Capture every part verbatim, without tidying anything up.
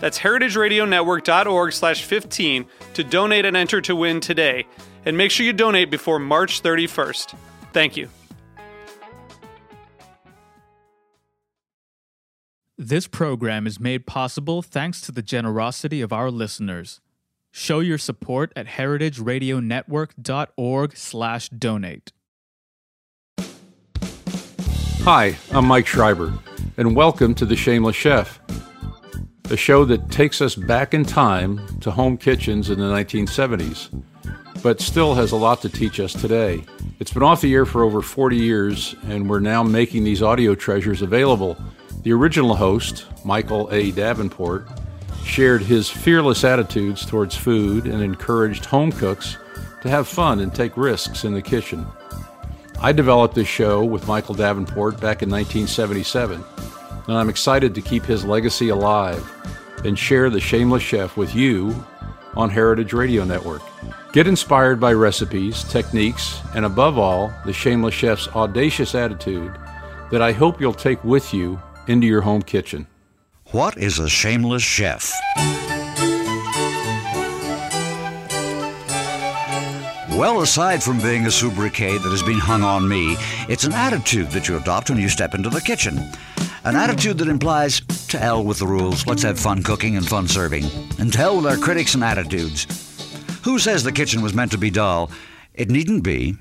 That's heritage radio network dot org slash fifteen to donate and enter to win today. And make sure you donate before March thirty-first. Thank you. This program is made possible thanks to the generosity of our listeners. Show your support at heritage radio network dot org slash donate. Hi, I'm Mike Schreiber, and welcome to The Shameless Chef, a show that takes us back in time to home kitchens in the nineteen seventies, but still has a lot to teach us today. It's been off the air for over forty years, and we're now making these audio treasures available. The original host, Michael A. Davenport, shared his fearless attitudes towards food and encouraged home cooks to have fun and take risks in the kitchen. I developed this show with Michael Davenport back in nineteen seventy-seven, and I'm excited to keep his legacy alive and share The Shameless Chef with you on Heritage Radio Network. Get inspired by recipes, techniques, and above all, The Shameless Chef's audacious attitude that I hope you'll take with you into your home kitchen. What is a shameless chef? Well, aside from being a sobriquet that has been hung on me, it's an attitude that you adopt when you step into the kitchen. An attitude that implies, to hell with the rules, let's have fun cooking and fun serving. And to hell with our critics and attitudes. Who says the kitchen was meant to be dull? It needn't be.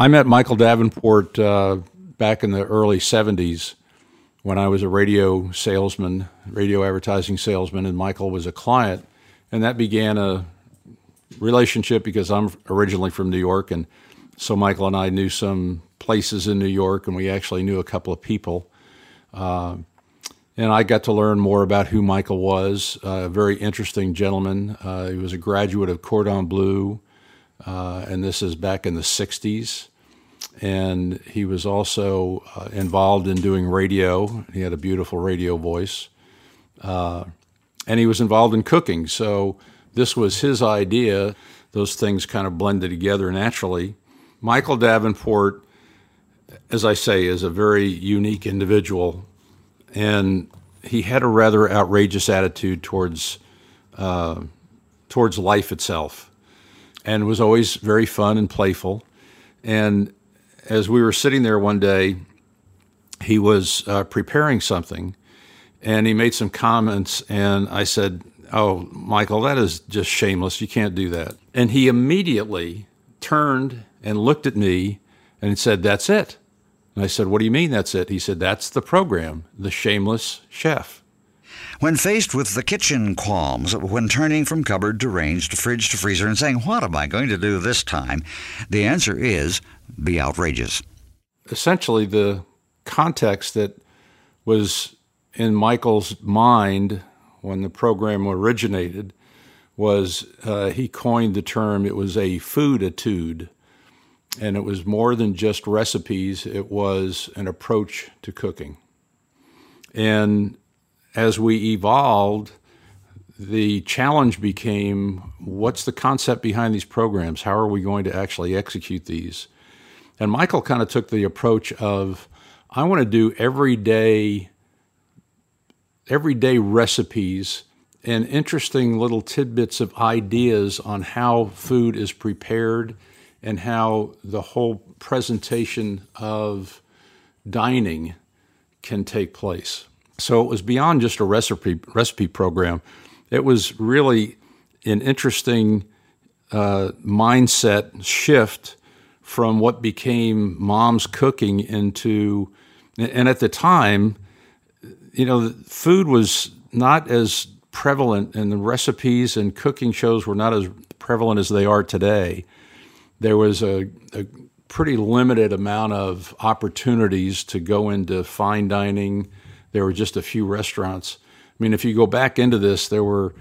I met Michael Davenport uh, back in the early seventies when I was a radio salesman, radio advertising salesman, and Michael was a client. And that began a relationship because I'm originally from New York, and so Michael and I knew some places in New York, and we actually knew a couple of people. Uh, and I got to learn more about who Michael was, uh, a very interesting gentleman. Uh, he was a graduate of Cordon Bleu, uh, and this is back in the sixties. And he was also uh, involved in doing radio. He had a beautiful radio voice. Uh, and he was involved in cooking, so this was his idea. Those things kind of blended together naturally. Michael Davenport, as I say, is a very unique individual, and he had a rather outrageous attitude towards uh, towards life itself, and was always very fun and playful. And as we were sitting there one day, he was uh, preparing something, and he made some comments, and I said, "Oh, Michael, that is just shameless. You can't do that." And he immediately turned and looked at me and said, "That's it." And I said, "What do you mean that's it?" He said, "That's the program, The Shameless Chef." When faced with the kitchen qualms, when turning from cupboard to range to fridge to freezer and saying, "What am I going to do this time?" the answer is, be outrageous. Essentially, the context that was in Michael's mind when the program originated was uh, he coined the term, it was a fooditude, and it was more than just recipes, it was an approach to cooking. And as we evolved, the challenge became, what's the concept behind these programs? How are we going to actually execute these? And Michael kind of took the approach of, I want to do everyday everyday recipes and interesting little tidbits of ideas on how food is prepared and how the whole presentation of dining can take place. So it was beyond just a recipe recipe program. It was really an interesting uh, mindset shift from what became mom's cooking into, and at the time, you know, food was not as prevalent, and the recipes and cooking shows were not as prevalent as they are today. There was a, a pretty limited amount of opportunities to go into fine dining. There were just a few restaurants. I mean, if you go back into this, there were,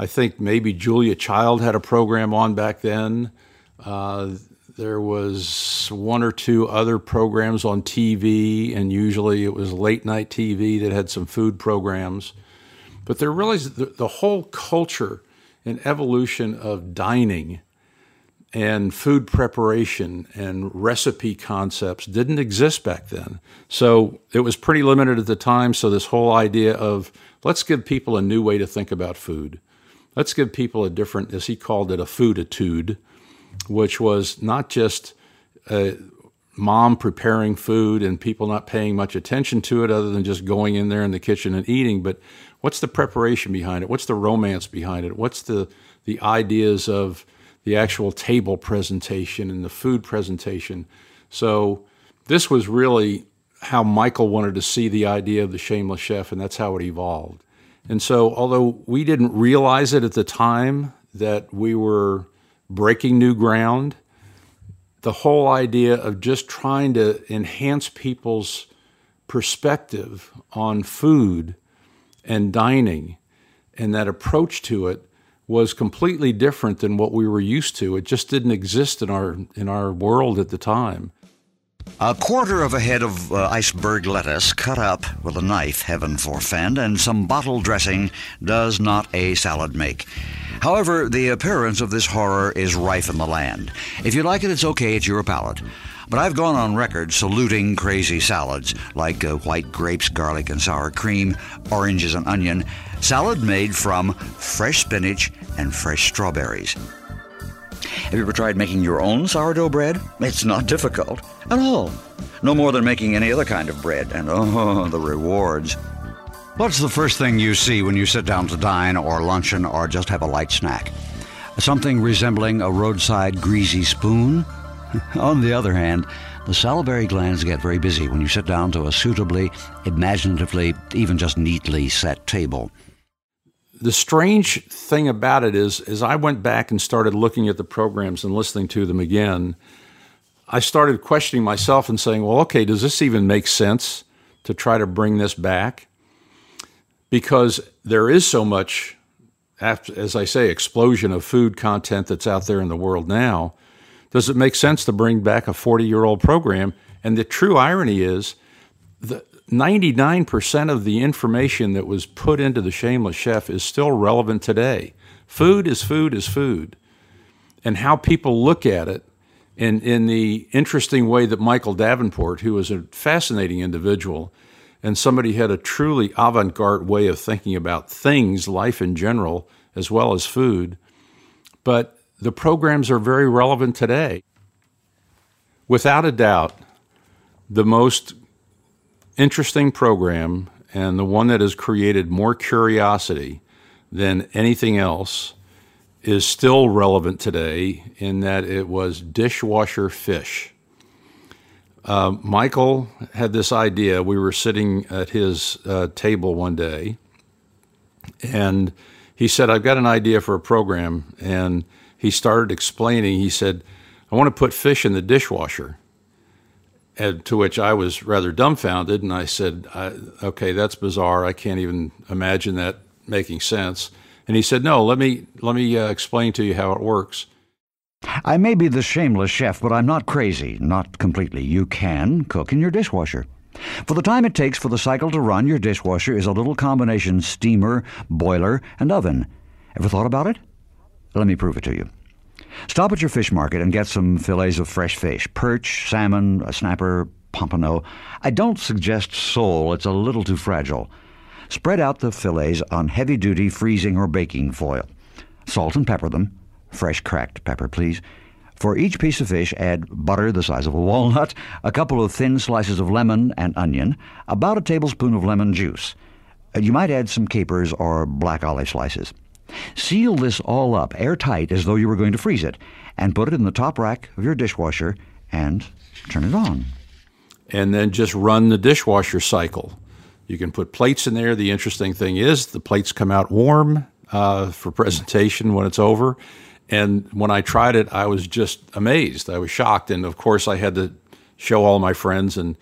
I think maybe Julia Child had a program on back then. Uh, there was one or two other programs on T V, and usually it was late night T V that had some food programs. But there really is the, the whole culture and evolution of dining and food preparation and recipe concepts didn't exist back then. So it was pretty limited at the time. So this whole idea of let's give people a new way to think about food. Let's give people a different, as he called it, a fooditude, which was not just uh, mom preparing food and people not paying much attention to it other than just going in there in the kitchen and eating, but what's the preparation behind it? What's the romance behind it? What's the, the ideas of the actual table presentation and the food presentation? So this was really how Michael wanted to see the idea of the Shameless Chef, and that's how it evolved. And so although we didn't realize it at the time that we were breaking new ground, the whole idea of just trying to enhance people's perspective on food and dining and that approach to it was completely different than what we were used to. It just didn't exist in our in our world at the time. A quarter of a head of uh, iceberg lettuce cut up with a knife, heaven forfend, and some bottle dressing does not a salad make. However, the appearance of this horror is rife in the land. If you like it, it's okay, it's your palate. But I've gone on record saluting crazy salads, like uh, white grapes, garlic and sour cream, oranges and onion, salad made from fresh spinach and fresh strawberries. Have you ever tried making your own sourdough bread? It's not difficult at all. No more than making any other kind of bread. And oh, the rewards. What's the first thing you see when you sit down to dine or luncheon or just have a light snack? Something resembling a roadside greasy spoon? On the other hand, the salivary glands get very busy when you sit down to a suitably, imaginatively, even just neatly set table. The strange thing about it is, as I went back and started looking at the programs and listening to them again, I started questioning myself and saying, well, okay, does this even make sense to try to bring this back? Because there is so much, as I say, explosion of food content that's out there in the world now. Does it make sense to bring back a forty-year-old program? And the true irony is the ninety-nine percent of the information that was put into The Shameless Chef is still relevant today. Food is food is food. And how people look at it in, in the interesting way that Michael Davenport, who was a fascinating individual and somebody who had a truly avant-garde way of thinking about things, life in general, as well as food. But the programs are very relevant today. Without a doubt, the most interesting program and the one that has created more curiosity than anything else is still relevant today in that it was dishwasher fish. Uh, Michael had this idea. We were sitting at his uh, table one day and he said, I've got an idea for a program. And he started explaining, he said, I want to put fish in the dishwasher. And to which I was rather dumbfounded, and I said, I, okay, that's bizarre. I can't even imagine that making sense. And he said, no, let me let me uh, explain to you how it works. I may be the Shameless Chef, but I'm not crazy, not completely. You can cook in your dishwasher. For the time it takes for the cycle to run, your dishwasher is a little combination steamer, boiler, and oven. Ever thought about it? Let me prove it to you. Stop at your fish market and get some fillets of fresh fish, perch, salmon, a snapper, pompano. I don't suggest sole, it's a little too fragile. Spread out the fillets on heavy-duty freezing or baking foil. Salt and pepper them, fresh cracked pepper, please. For each piece of fish, add butter the size of a walnut, a couple of thin slices of lemon and onion, about a tablespoon of lemon juice. You might add some capers or black olive slices. Seal this all up airtight as though you were going to freeze it and put it in the top rack of your dishwasher and turn it on. And then just run the dishwasher cycle. You can put plates in there. The interesting thing is the plates come out warm uh, for presentation when it's over. And when I tried it, I was just amazed. I was shocked. And, of course, I had to show all my friends and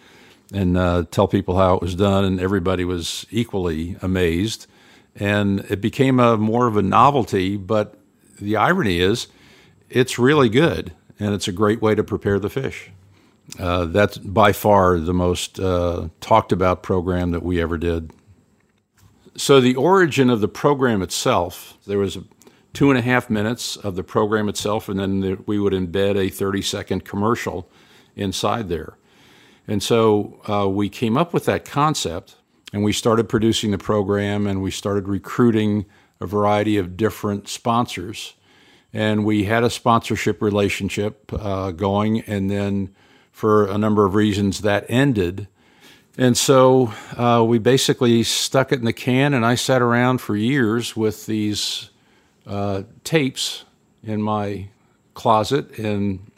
and uh, tell people how it was done, and everybody was equally amazed. And it became a more of a novelty, but the irony is it's really good, and it's a great way to prepare the fish. Uh, that's by far the most uh, talked about program that we ever did. So the origin of the program itself, there was two and a half minutes of the program itself, and then the, we would embed a thirty-second commercial inside there. And so uh, we came up with that concept, and we started producing the program, and we started recruiting a variety of different sponsors. And we had a sponsorship relationship uh, going, and then for a number of reasons that ended. And so uh, we basically stuck it in the can, and I sat around for years with these uh, tapes in my closet, and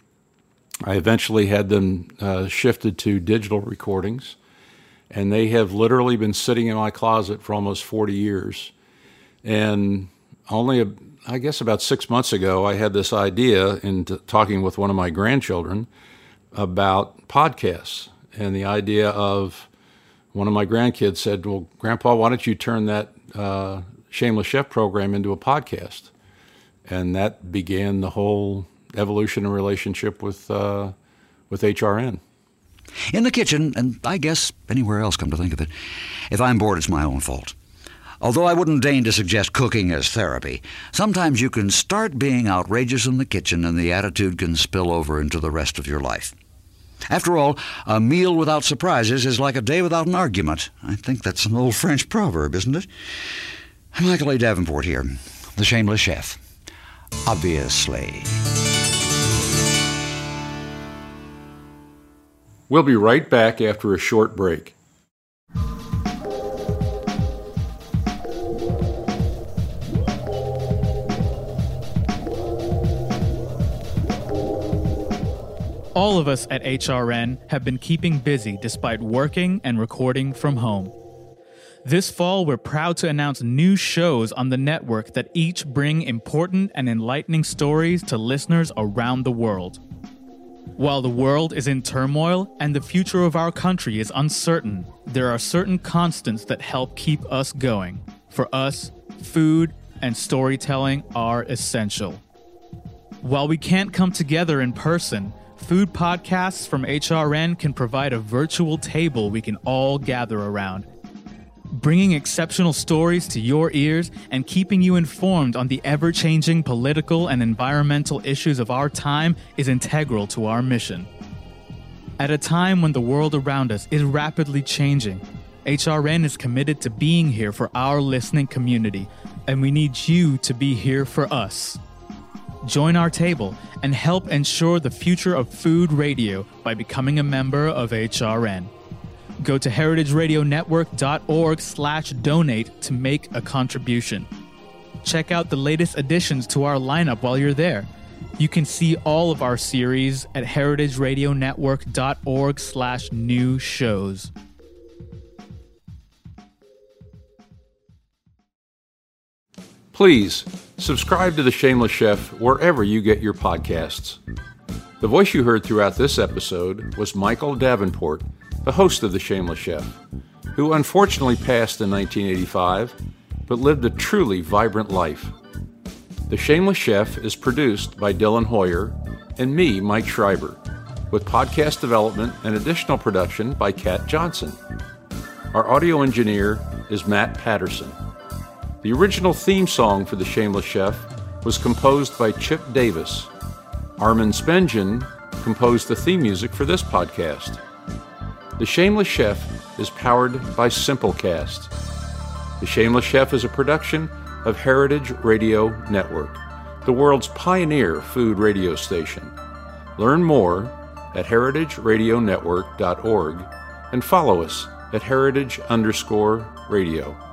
I eventually had them uh, shifted to digital recordings, and they have literally been sitting in my closet for almost forty years. And only, a, I guess about six months ago, I had this idea in t- talking with one of my grandchildren about podcasts, and the idea of one of my grandkids said, well, Grandpa, why don't you turn that uh, Shameless Chef program into a podcast? And that began the whole evolution and relationship with uh, with H R N. In the kitchen, and I guess anywhere else, come to think of it, if I'm bored, it's my own fault. Although I wouldn't deign to suggest cooking as therapy, sometimes you can start being outrageous in the kitchen and the attitude can spill over into the rest of your life. After all, a meal without surprises is like a day without an argument. I think that's an old French proverb, isn't it? Michael A. Davenport here, The Shameless Chef. Obviously. We'll be right back after a short break. All of us at H R N have been keeping busy despite working and recording from home. This fall, we're proud to announce new shows on the network that each bring important and enlightening stories to listeners around the world. While the world is in turmoil and the future of our country is uncertain, there are certain constants that help keep us going. For us, food and storytelling are essential. While we can't come together in person, food podcasts from H R N can provide a virtual table we can all gather around, bringing exceptional stories to your ears and keeping you informed on the ever-changing political and environmental issues of our time is integral to our mission. At a time when the world around us is rapidly changing, H R N is committed to being here for our listening community, and we need you to be here for us. Join our table and help ensure the future of food radio by becoming a member of H R N. Go to heritageradionetwork.org slash donate to make a contribution. Check out the latest additions to our lineup while you're there. You can see all of our series at heritageradionetwork.org slash new shows. Please subscribe to The Shameless Chef wherever you get your podcasts. The voice you heard throughout this episode was Michael Davenport, the host of The Shameless Chef, who unfortunately passed in nineteen eighty-five, but lived a truly vibrant life. The Shameless Chef is produced by Dylan Hoyer and me, Mike Schreiber, with podcast development and additional production by Kat Johnson. Our audio engineer is Matt Patterson. The original theme song for The Shameless Chef was composed by Chip Davis. Armin Spengen composed the theme music for this podcast. The Shameless Chef is powered by Simplecast. The Shameless Chef is a production of Heritage Radio Network, the world's pioneer food radio station. Learn more at heritage radio network dot org and follow us at heritage underscore radio.